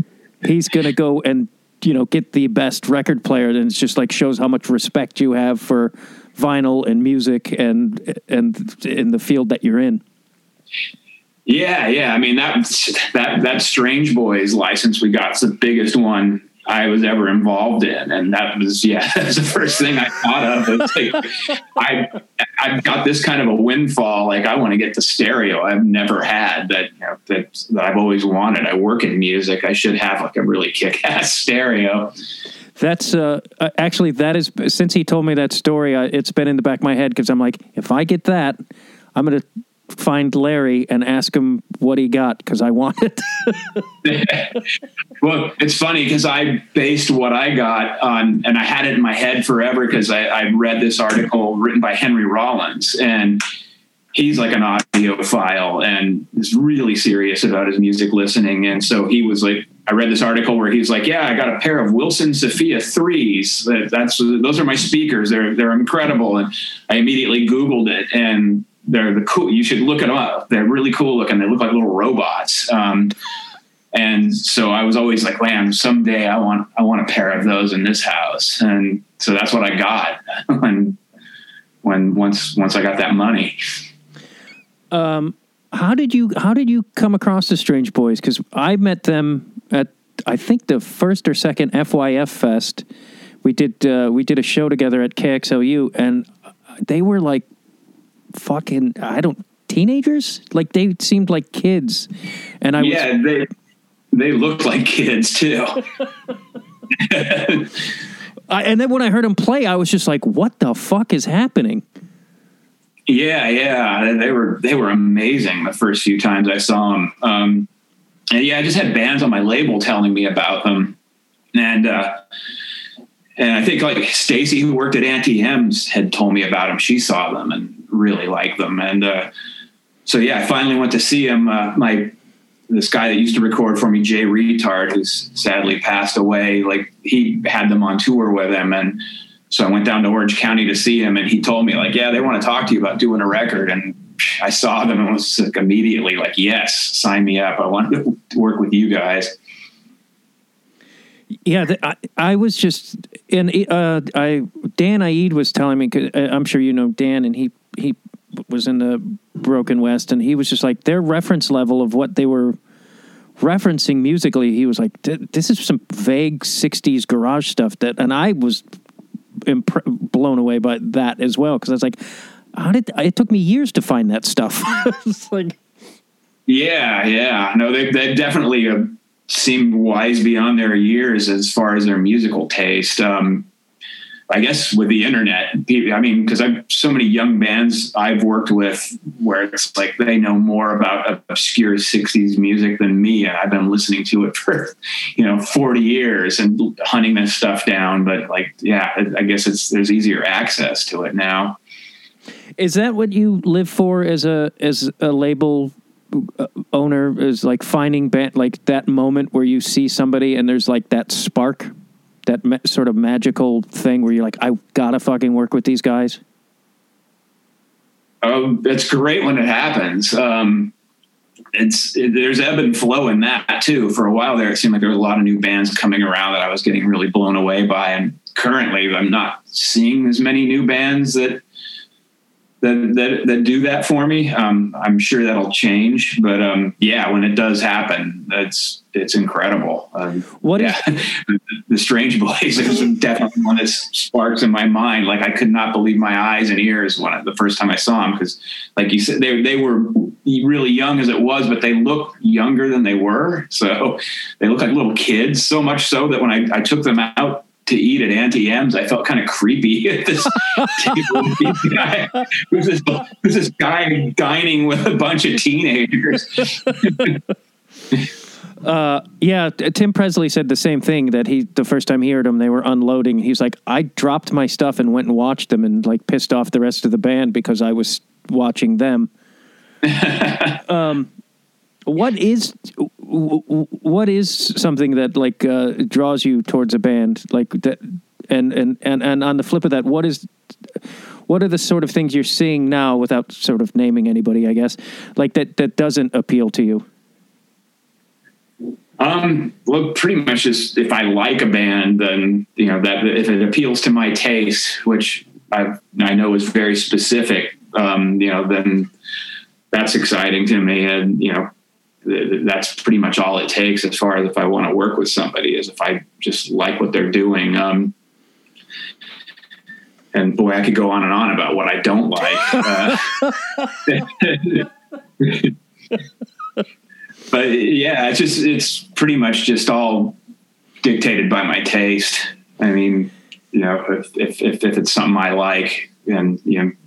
he's going to go and, you know, get the best record player. And it's just like, shows how much respect you have for vinyl and music and in the field that you're in. Yeah, yeah. I mean, that Strange Boys license we got's the biggest one I was ever involved in, and that's the first thing I thought of. It's like I've got this kind of a windfall. Like I want to get the stereo I've never had that I've always wanted. I work in music. I should have like a really kick-ass stereo. That's actually that is since he told me that story. It's been in the back of my head because I'm like, if I get that, I'm gonna find Larry and ask him what he got because I want it. Well, it's funny because I based what I got on, and I had it in my head forever because I read this article written by Henry Rollins, and he's like an audiophile and is really serious about his music listening. And so he was like, I read this article where he's like, yeah, I got a pair of Wilson Sophia 3s. Those are my speakers. They're incredible. And I immediately Googled it, and they're you should look them up. They're really cool looking. They look like little robots. And so I was always like, man, someday I want a pair of those in this house. And so that's what I got once I got that money. How did you come across the Strange Boys? Cause I met them at, I think the first or second FYF Fest. We did a show together at KXLU, and they were like, fucking teenagers, like they seemed like kids, and they looked like kids too. And then when I heard them play, I was just like, what the fuck is happening? Yeah they were amazing the first few times I saw them. And yeah, I just had bands on my label telling me about them, and I think like Stacy, who worked at Auntie M's, had told me about them. She saw them and really like them. And so yeah, I finally went to see him. This guy that used to record for me, Jay Retard, who's sadly passed away, like he had them on tour with him, and so I went down to Orange County to see him, and he told me like, yeah, they want to talk to you about doing a record. And I saw them and was like immediately like, yes, sign me up. I wanted to work with you guys. Yeah, I was just, and Dan Aid was telling me, cause I'm sure you know Dan, and he was in the Broken West, and he was just like, their reference level of what they were referencing musically, he was like, this is some vague 60s garage stuff that, and I was blown away by that as well, because I was like, it took me years to find that stuff. It's like, yeah, no, they definitely seemed wise beyond their years as far as their musical taste. I guess with the internet, I mean, because I've so many young bands I've worked with where it's like they know more about obscure 60s music than me. I've been listening to it for, 40 years and hunting this stuff down. But I guess there's easier access to it now. Is that what you live for as a label owner, is like finding band, like that moment where you see somebody and there's like that spark? That sort of magical thing where you're like, I gotta fucking work with these guys? Oh, that's great when it happens. There's ebb and flow in that too. For a while there, it seemed like there were a lot of new bands coming around that I was getting really blown away by. And currently I'm not seeing as many new bands that do that for me. I'm sure that'll change, but when it does happen, it's incredible. The Strange Boys is definitely one that sparks in my mind. Like I could not believe my eyes and ears the first time I saw them, because, like you said, they were really young as it was, but they looked younger than they were. So they looked like little kids. So much so that when I took them out to eat at Auntie M's, I felt kind of creepy at this table. Who's this guy dining with a bunch of teenagers? Tim Presley said the same thing, that the first time he heard them, they were unloading. He's like, I dropped my stuff and went and watched them and like pissed off the rest of the band because I was watching them. What is something that draws you towards a band like that? And on the flip of that, what are the sort of things you're seeing now, without sort of naming anybody, I guess, like that doesn't appeal to you? Well, pretty much just if I like a band, then, that if it appeals to my taste, which I know is very specific, then that's exciting to me. And, that's pretty much all it takes as far as if I want to work with somebody, is if I just like what they're doing. And boy, I could go on and on about what I don't like. But yeah, it's pretty much just all dictated by my taste. I mean, if it's something I like, and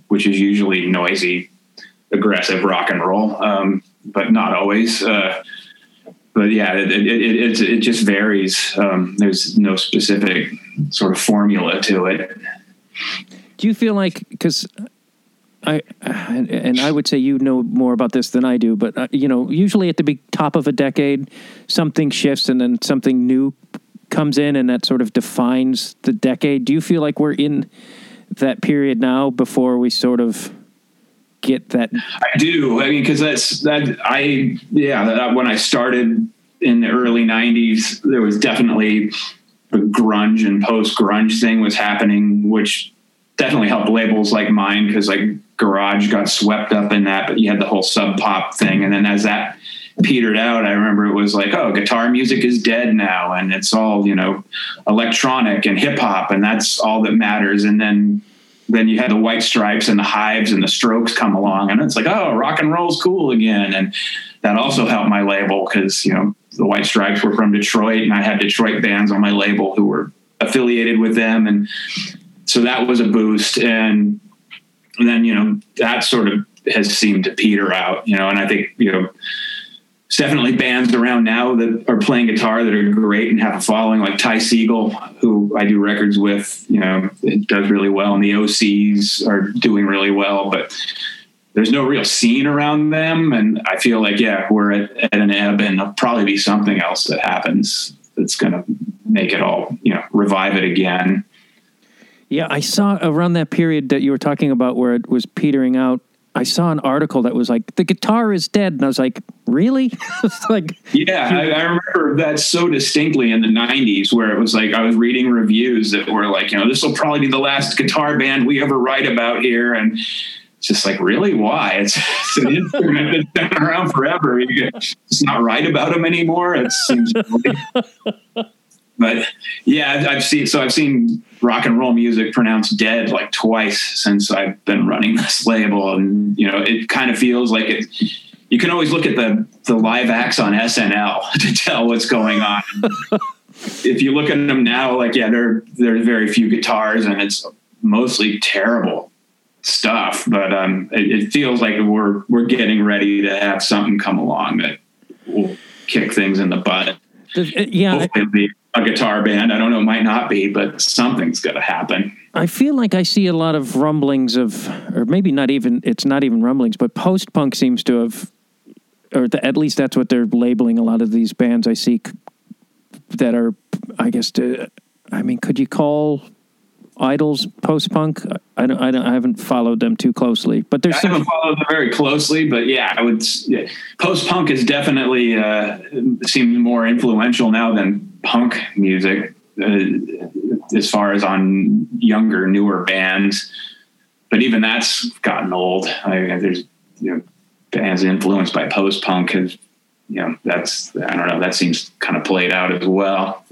which is usually noisy, aggressive rock and roll, but not always. But yeah, it just varies. There's no specific sort of formula to it. Do you feel like, because I would say you know more about this than I do, but usually at the big top of a decade, something shifts and then something new comes in, and that sort of defines the decade. Do you feel like we're in that period now before we sort of get that? I do. I mean, because when I started in the early 90s, there was definitely the grunge and post-grunge thing was happening, which definitely helped labels like mine, because like garage got swept up in that, but you had the whole Sub Pop thing. And then as that petered out, I remember it was like, oh, guitar music is dead now, and it's all, electronic and hip hop, and that's all that matters. And then you had the White Stripes and the Hives and the Strokes come along, and it's like, oh, rock and roll's cool again. And that also helped my label, because, the White Stripes were from Detroit, and I had Detroit bands on my label who were affiliated with them. And so that was a boost. And then, that sort of has seemed to peter out, and I think, it's definitely bands around now that are playing guitar that are great and have a following, like Ty Segall, who I do records with, it does really well. And the O.C.'s are doing really well, but there's no real scene around them. And I feel like, we're at an ebb, and there'll probably be something else that happens that's going to make it all, revive it again. Yeah, I saw around that period that you were talking about where it was petering out, I saw an article that was like, the guitar is dead. And I was like, really? I remember that so distinctly in the 90s, where it was like, I was reading reviews that were like, this will probably be the last guitar band we ever write about here. And it's just like, really? Why? It's an instrument that's been around forever. It's not right about them anymore. It seems like... But yeah, I've seen rock and roll music pronounced dead like twice since I've been running this label. And, it kind of feels like it you can always look at the live acts on SNL to tell what's going on. If you look at them now, like, yeah, there are very few guitars and it's mostly terrible stuff, but it feels like we're getting ready to have something come along that will kick things in the butt. Yeah, hopefully it'll be a guitar band. I don't know, it might not be, but something's going to happen. I feel like I see a lot of rumblings of, or maybe not even, it's not even rumblings, but post-punk seems to have, or at least that's what they're labeling a lot of these bands I see that are, I guess, could you call Idols post-punk? I haven't followed them too closely, but there's I haven't followed them very closely, but yeah, I would. Yeah. Post-punk is definitely seems more influential now than punk music, as far as on younger, newer bands. But even that's gotten old. There's bands influenced by post-punk has. I don't know. That seems kind of played out as well.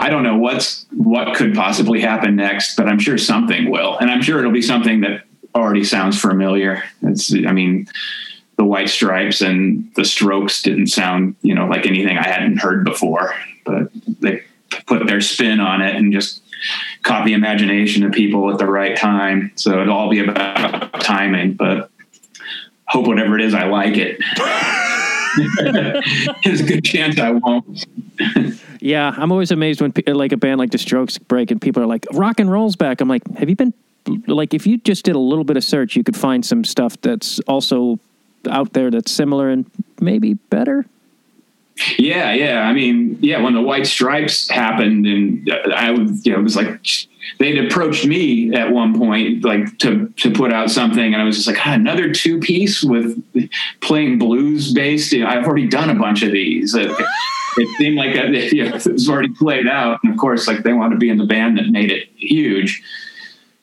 I don't know what could possibly happen next, but I'm sure something will, and I'm sure it'll be something that already sounds familiar. The White Stripes and the Strokes didn't sound, like anything I hadn't heard before, but they put their spin on it and just caught the imagination of people at the right time. So it'll all be about timing, but hope whatever it is, I like it. There's a good chance I won't. Yeah, I'm always amazed when like a band like the Strokes break and people are like, rock and roll's back. I'm like, have you been, like, if you just did a little bit of search, you could find some stuff that's also out there that's similar and maybe better. Yeah. When the White Stripes happened, and I would, it was like they'd approached me at one point, like to put out something, and I was just like, another two piece with playing blues based. I've already done a bunch of these. It seemed like it was already played out, and of course, like they wanted to be in the band that made it huge.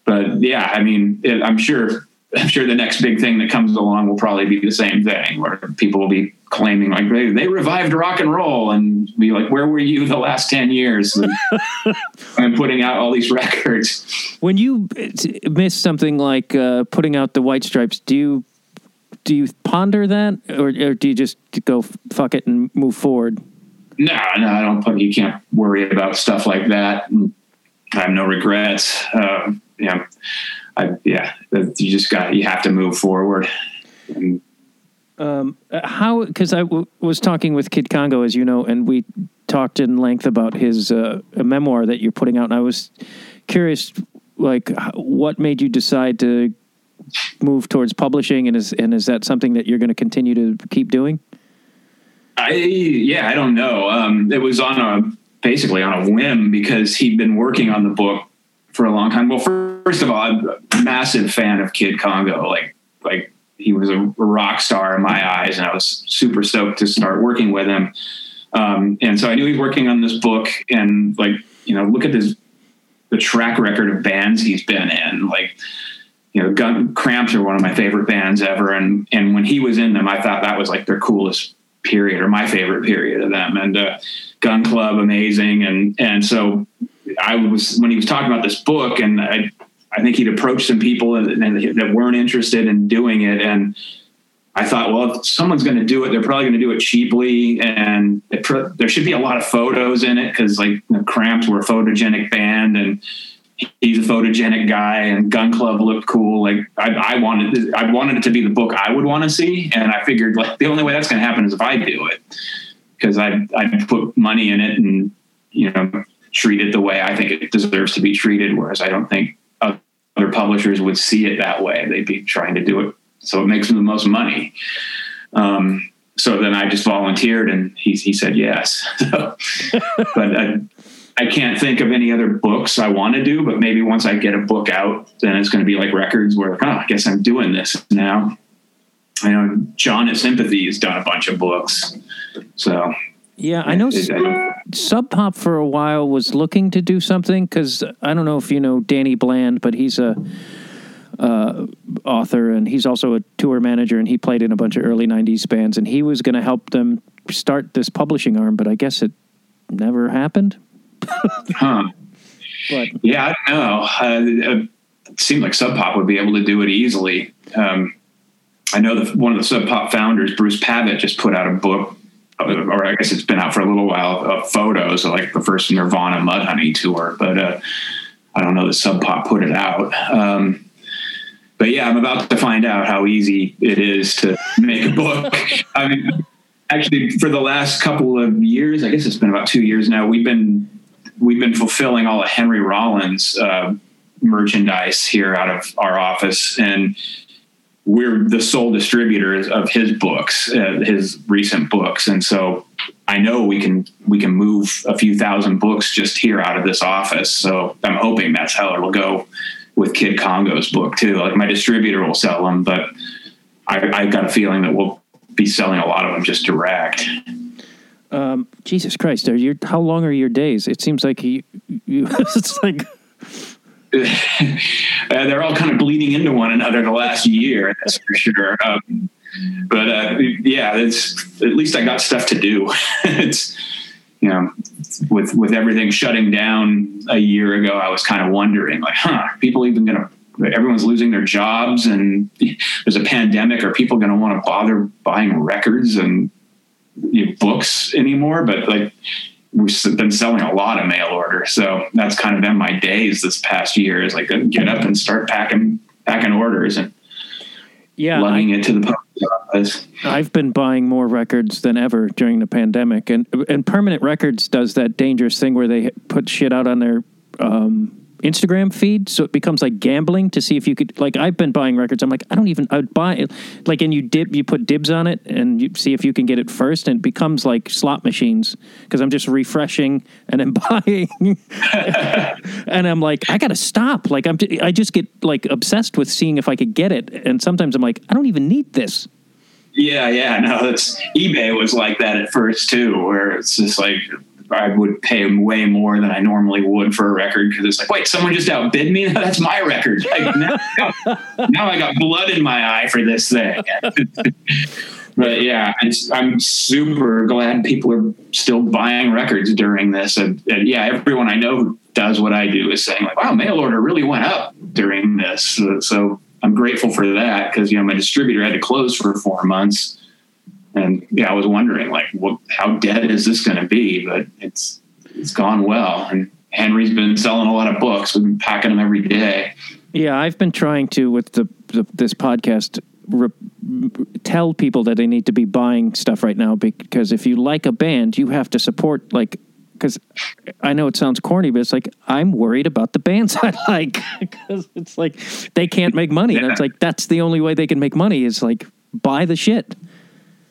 But yeah, I'm sure the next big thing that comes along will probably be the same thing, where people will be claiming like they revived rock and roll, and be like, where were you the last 10 years? I'm putting out all these records. When you miss something like putting out the White Stripes, do you ponder that, or do you just go fuck it and move forward? No, I don't. You can't worry about stuff like that. I have no regrets. You have to move forward. And, because I was talking with Kid Congo, as you know, and we talked in length about his memoir that you're putting out, and I was curious, like, what made you decide to move towards publishing, and is that something that you're going to continue to keep doing? I don't know. It was basically on a whim, because he'd been working on the book for a long time. Well, first of all, I'm a massive fan of Kid Congo. Like he was a rock star in my eyes, and I was super stoked to start working with him. And so I knew he was working on this book, and look at the track record of bands he's been in. Cramps are one of my favorite bands ever. And when he was in them, I thought that was like their coolest period, or my favorite period of them. And Gun Club, amazing. And so I was, when he was talking about this book, and I think he'd approached some people and that weren't interested in doing it. And I thought, well, if someone's going to do it, they're probably going to do it cheaply. And there should be a lot of photos in it, because the Cramps were a photogenic band, and he's a photogenic guy, and Gun Club looked cool. Like I wanted it to be the book I would want to see. And I figured the only way that's going to happen is if I do it, because I'd put money in it and, treat it the way I think it deserves to be treated. Whereas I don't think other publishers would see it that way. They'd be trying to do it so it makes them the most money. So then I just volunteered, and he said yes. So, but I can't think of any other books I want to do, but maybe once I get a book out, then it's going to be like records where, I guess I'm doing this now. I know John at Sympathy has done a bunch of books. So yeah, I know Sub Pop for a while was looking to do something, because I don't know if you know Danny Bland, but he's a author, and he's also a tour manager, and he played in a bunch of early 90s bands, and he was going to help them start this publishing arm, but I guess it never happened. But, yeah, I don't know. It seemed like Sub Pop would be able to do it easily. I know that one of the Sub Pop founders, Bruce Pavitt, just put out a book, or I guess it's been out for a little while, of photos of like the first Nirvana Mudhoney tour, but I don't know that Sub Pop put it out. But yeah, I'm about to find out how easy it is to make a book. I mean, actually, for the last couple of years, I guess it's been about 2 years now, we've been fulfilling all of Henry Rollins merchandise here out of our office, and we're the sole distributors of his books, his recent books. And so I know we can move a few thousand books just here out of this office. So I'm hoping that's how it'll go with Kid Congo's book too. Like, my distributor will sell them, but I got a feeling that we'll be selling a lot of them just direct. Jesus Christ. How long are your days? It seems like you it's like, they're all kind of bleeding into one another the last year, that's for sure. But yeah, it's, at least I got stuff to do. It's, you know, with everything shutting down a year ago, I was kind of wondering, like, are people even going to, everyone's losing their jobs and there's a pandemic, are people going to want to bother buying records and books anymore? But like, we've been selling a lot of mail order, so that's kind of been my days this past year, is like, get up and start packing orders and lugging it to the post office. I've been buying more records than ever during the pandemic, and Permanent Records does that dangerous thing where they put shit out on their Instagram feed, so it becomes like gambling to see if you could, like, I've been buying records, I'm like, I don't even, I'd buy it, like, and you put dibs on it and you see if you can get it first, and it becomes like slot machines, because I'm just refreshing and then buying and I'm like, I gotta stop, like, I just get like obsessed with seeing if I could get it, and sometimes I'm like, I don't even need this. No, that's, eBay was like that at first too, where it's just like, I would pay way more than I normally would for a record, because it's like, wait, someone just outbid me? That's my record. Like, now I got blood in my eye for this thing. But yeah, I'm super glad people are still buying records during this. And yeah, everyone I know who does what I do is saying, like, wow, mail order really went up during this. So I'm grateful for that, because, you know, my distributor had to close for 4 months. And yeah, I was wondering, like, how dead is this going to be? But it's gone well. And Henry's been selling a lot of books. We've been packing them every day. Yeah, I've been trying to, with this podcast, tell people that they need to be buying stuff right now, because if you like a band, you have to support, like, because I know it sounds corny, but it's like, I'm worried about the bands I like, because it's like, they can't make money. Yeah. And it's like, that's the only way they can make money is, like, buy the shit.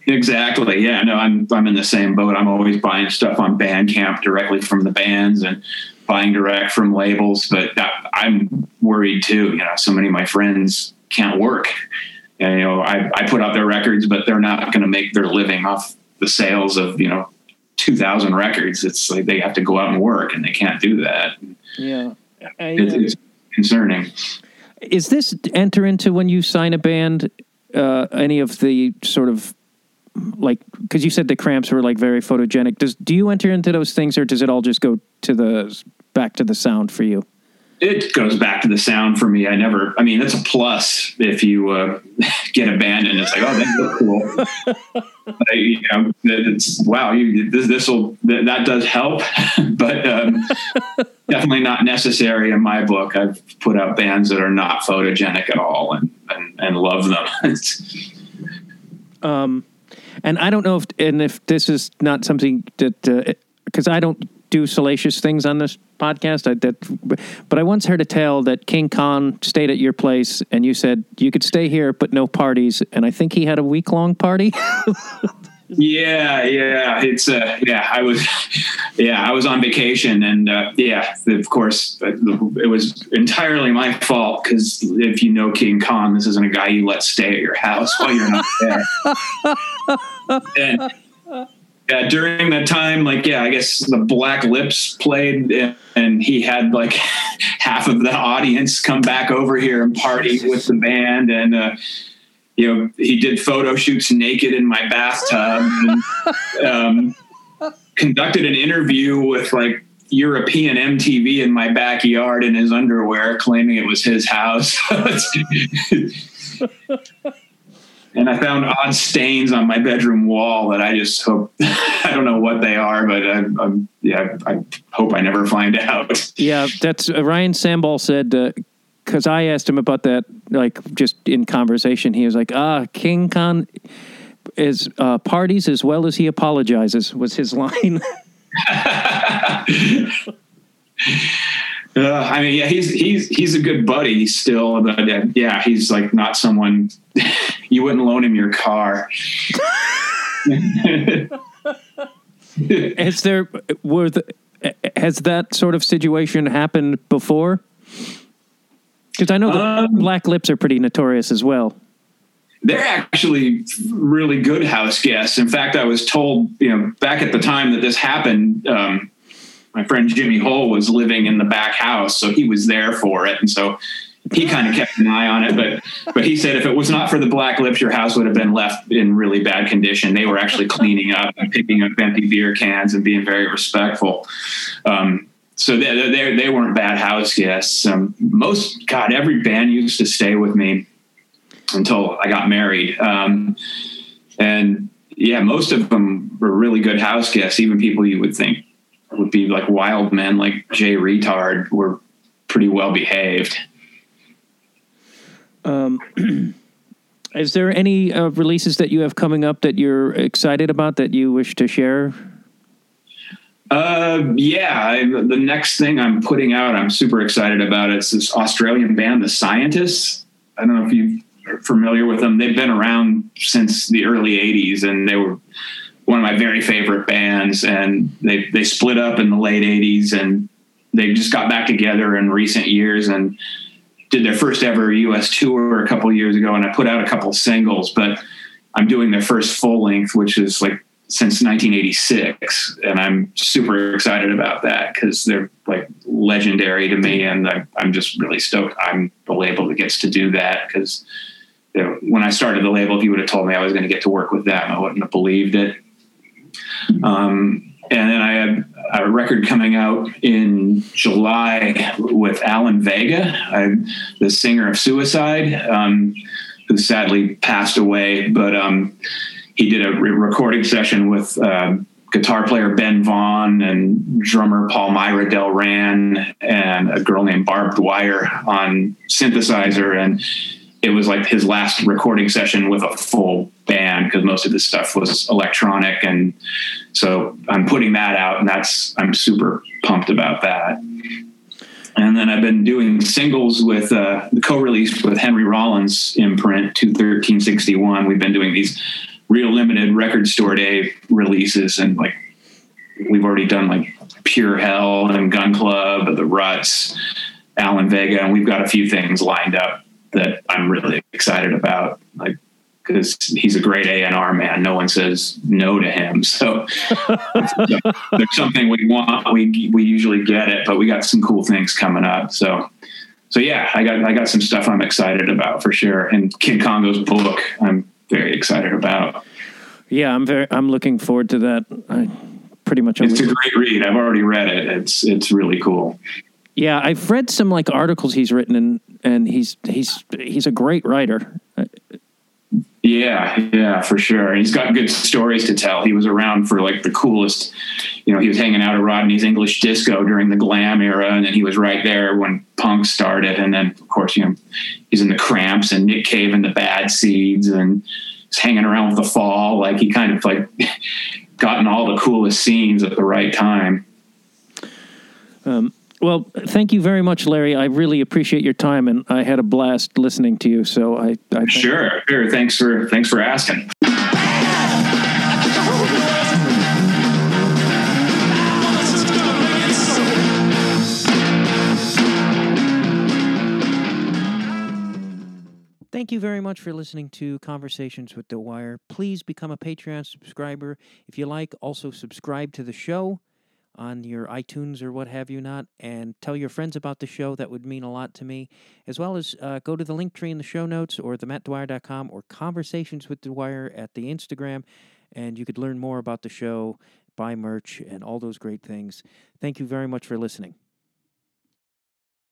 Exactly. Yeah, no, I'm in the same boat. I'm always buying stuff on Bandcamp directly from the bands and buying direct from labels. But I'm worried too. You know, so many of my friends can't work. And, you know, I put out their records, but they're not going to make their living off the sales of, you know, 2,000 records. It's like they have to go out and work, and they can't do that. Yeah, it's concerning. Is this enter into when you sign a band? Any of the sort of, like, because you said the Cramps were like very photogenic. Do you enter into those things, or does it all just go to back to the sound for you? It goes back to the sound for me. It's a plus if you get a band and it's like, oh, that's so cool. You know, it's, wow, that does help, but definitely not necessary in my book. I've put out bands that are not photogenic at all and love them. And I don't know if this is not something that, because I don't do salacious things on this podcast, but I once heard a tale that King Khan stayed at your place, and you said you could stay here, but no parties. And I think he had a week-long party. Yeah. It's I was on vacation, and of course, it was entirely my fault, because if you know King Kong, this isn't a guy you let stay at your house while you're not there. And yeah, during that time, like, I guess the Black Lips played, and he had like half of the audience come back over here and party with the band, and you know, he did photo shoots naked in my bathtub, and conducted an interview with like European MTV in my backyard in his underwear, claiming it was his house. And I found odd stains on my bedroom wall that I just hope, I don't know what they are, but I hope I never find out. Yeah, that's Ryan Sambol said, because I asked him about that, like just in conversation, he was like, King Khan is parties as well as he apologizes was his line. I mean, yeah, he's a good buddy still, but yeah, he's like not someone you wouldn't loan him your car. Has that sort of situation happened before? Because I know the black lips are pretty notorious as well. They're actually really good house guests. In fact, I was told, back at the time that this happened, my friend Jimmy Hole was living in the back house, so he was there for it. And so he kind of kept an eye on it. But he said if it was not for the black lips, your house would have been left in really bad condition. They were actually cleaning up and picking up empty beer cans and being very respectful. So they weren't bad house guests. Every band used to stay with me until I got married. And yeah, most of them were really good house guests, even people you would think would be like wild men like Jay Retard were pretty well behaved. Is there any releases that you have coming up that you're excited about that you wish to share? The next thing I'm putting out, I'm super excited about it. It's this Australian band, The Scientists. I don't know if you're familiar with them. They've been around since the early 80s, and they were one of my very favorite bands, and they split up in the late 80s, and they just got back together in recent years and did their first ever US tour a couple years ago. And I put out a couple singles, but I'm doing their first full length, which is like since 1986. And I'm super excited about that because they're like legendary to me. And I'm just really stoked I'm the label that gets to do that, because when I started the label, if you would have told me I was going to get to work with them, I wouldn't have believed it. And then I had a record coming out in July with Alan Vega, the singer of Suicide, who sadly passed away, but he did a recording session with guitar player Ben Vaughn and drummer Palmyra Del Ran and a girl named Barb Dwyer on synthesizer, and it was like his last recording session with a full band because most of this stuff was electronic. And so I'm putting that out, and I'm super pumped about that. And then I've been doing singles with the co-release with Henry Rollins imprint 21361. We've been doing these real limited record store day releases, and like we've already done like Pure Hell and Gun Club, The Ruts, Alan Vega. And we've got a few things lined up that I'm really excited about, like, because he's a great A&R man. No one says no to him. So if there's something we want, we usually get it, but we got some cool things coming up. So yeah, I got some stuff I'm excited about for sure. And Kid Congo's book, I'm very excited about. Yeah. I'm looking forward to that. It's a great read. I've already read it. It's really cool. Yeah, I've read some like articles he's written, and he's a great writer. Yeah, for sure. And he's got good stories to tell. He was around for like the coolest, he was hanging out at Rodney's English Disco during the glam era, and then he was right there when punk started. And then of course, he's in the Cramps and Nick Cave and the Bad Seeds, and he's hanging around with the Fall. Like he kind of like gotten all the coolest scenes at the right time. Well, thank you very much, Larry. I really appreciate your time, and I had a blast listening to you. So I sure. Thanks for asking. Thank you very much for listening to Conversations with Dwyer. Please become a Patreon subscriber if you like. Also, subscribe to the show on your iTunes or what have you not, and tell your friends about the show. That would mean a lot to me, as well as go to the link tree in the show notes or the mattdwyer.com or Conversations with Dwyer at the Instagram, and you could learn more about the show, buy merch, and all those great things. Thank you very much for listening.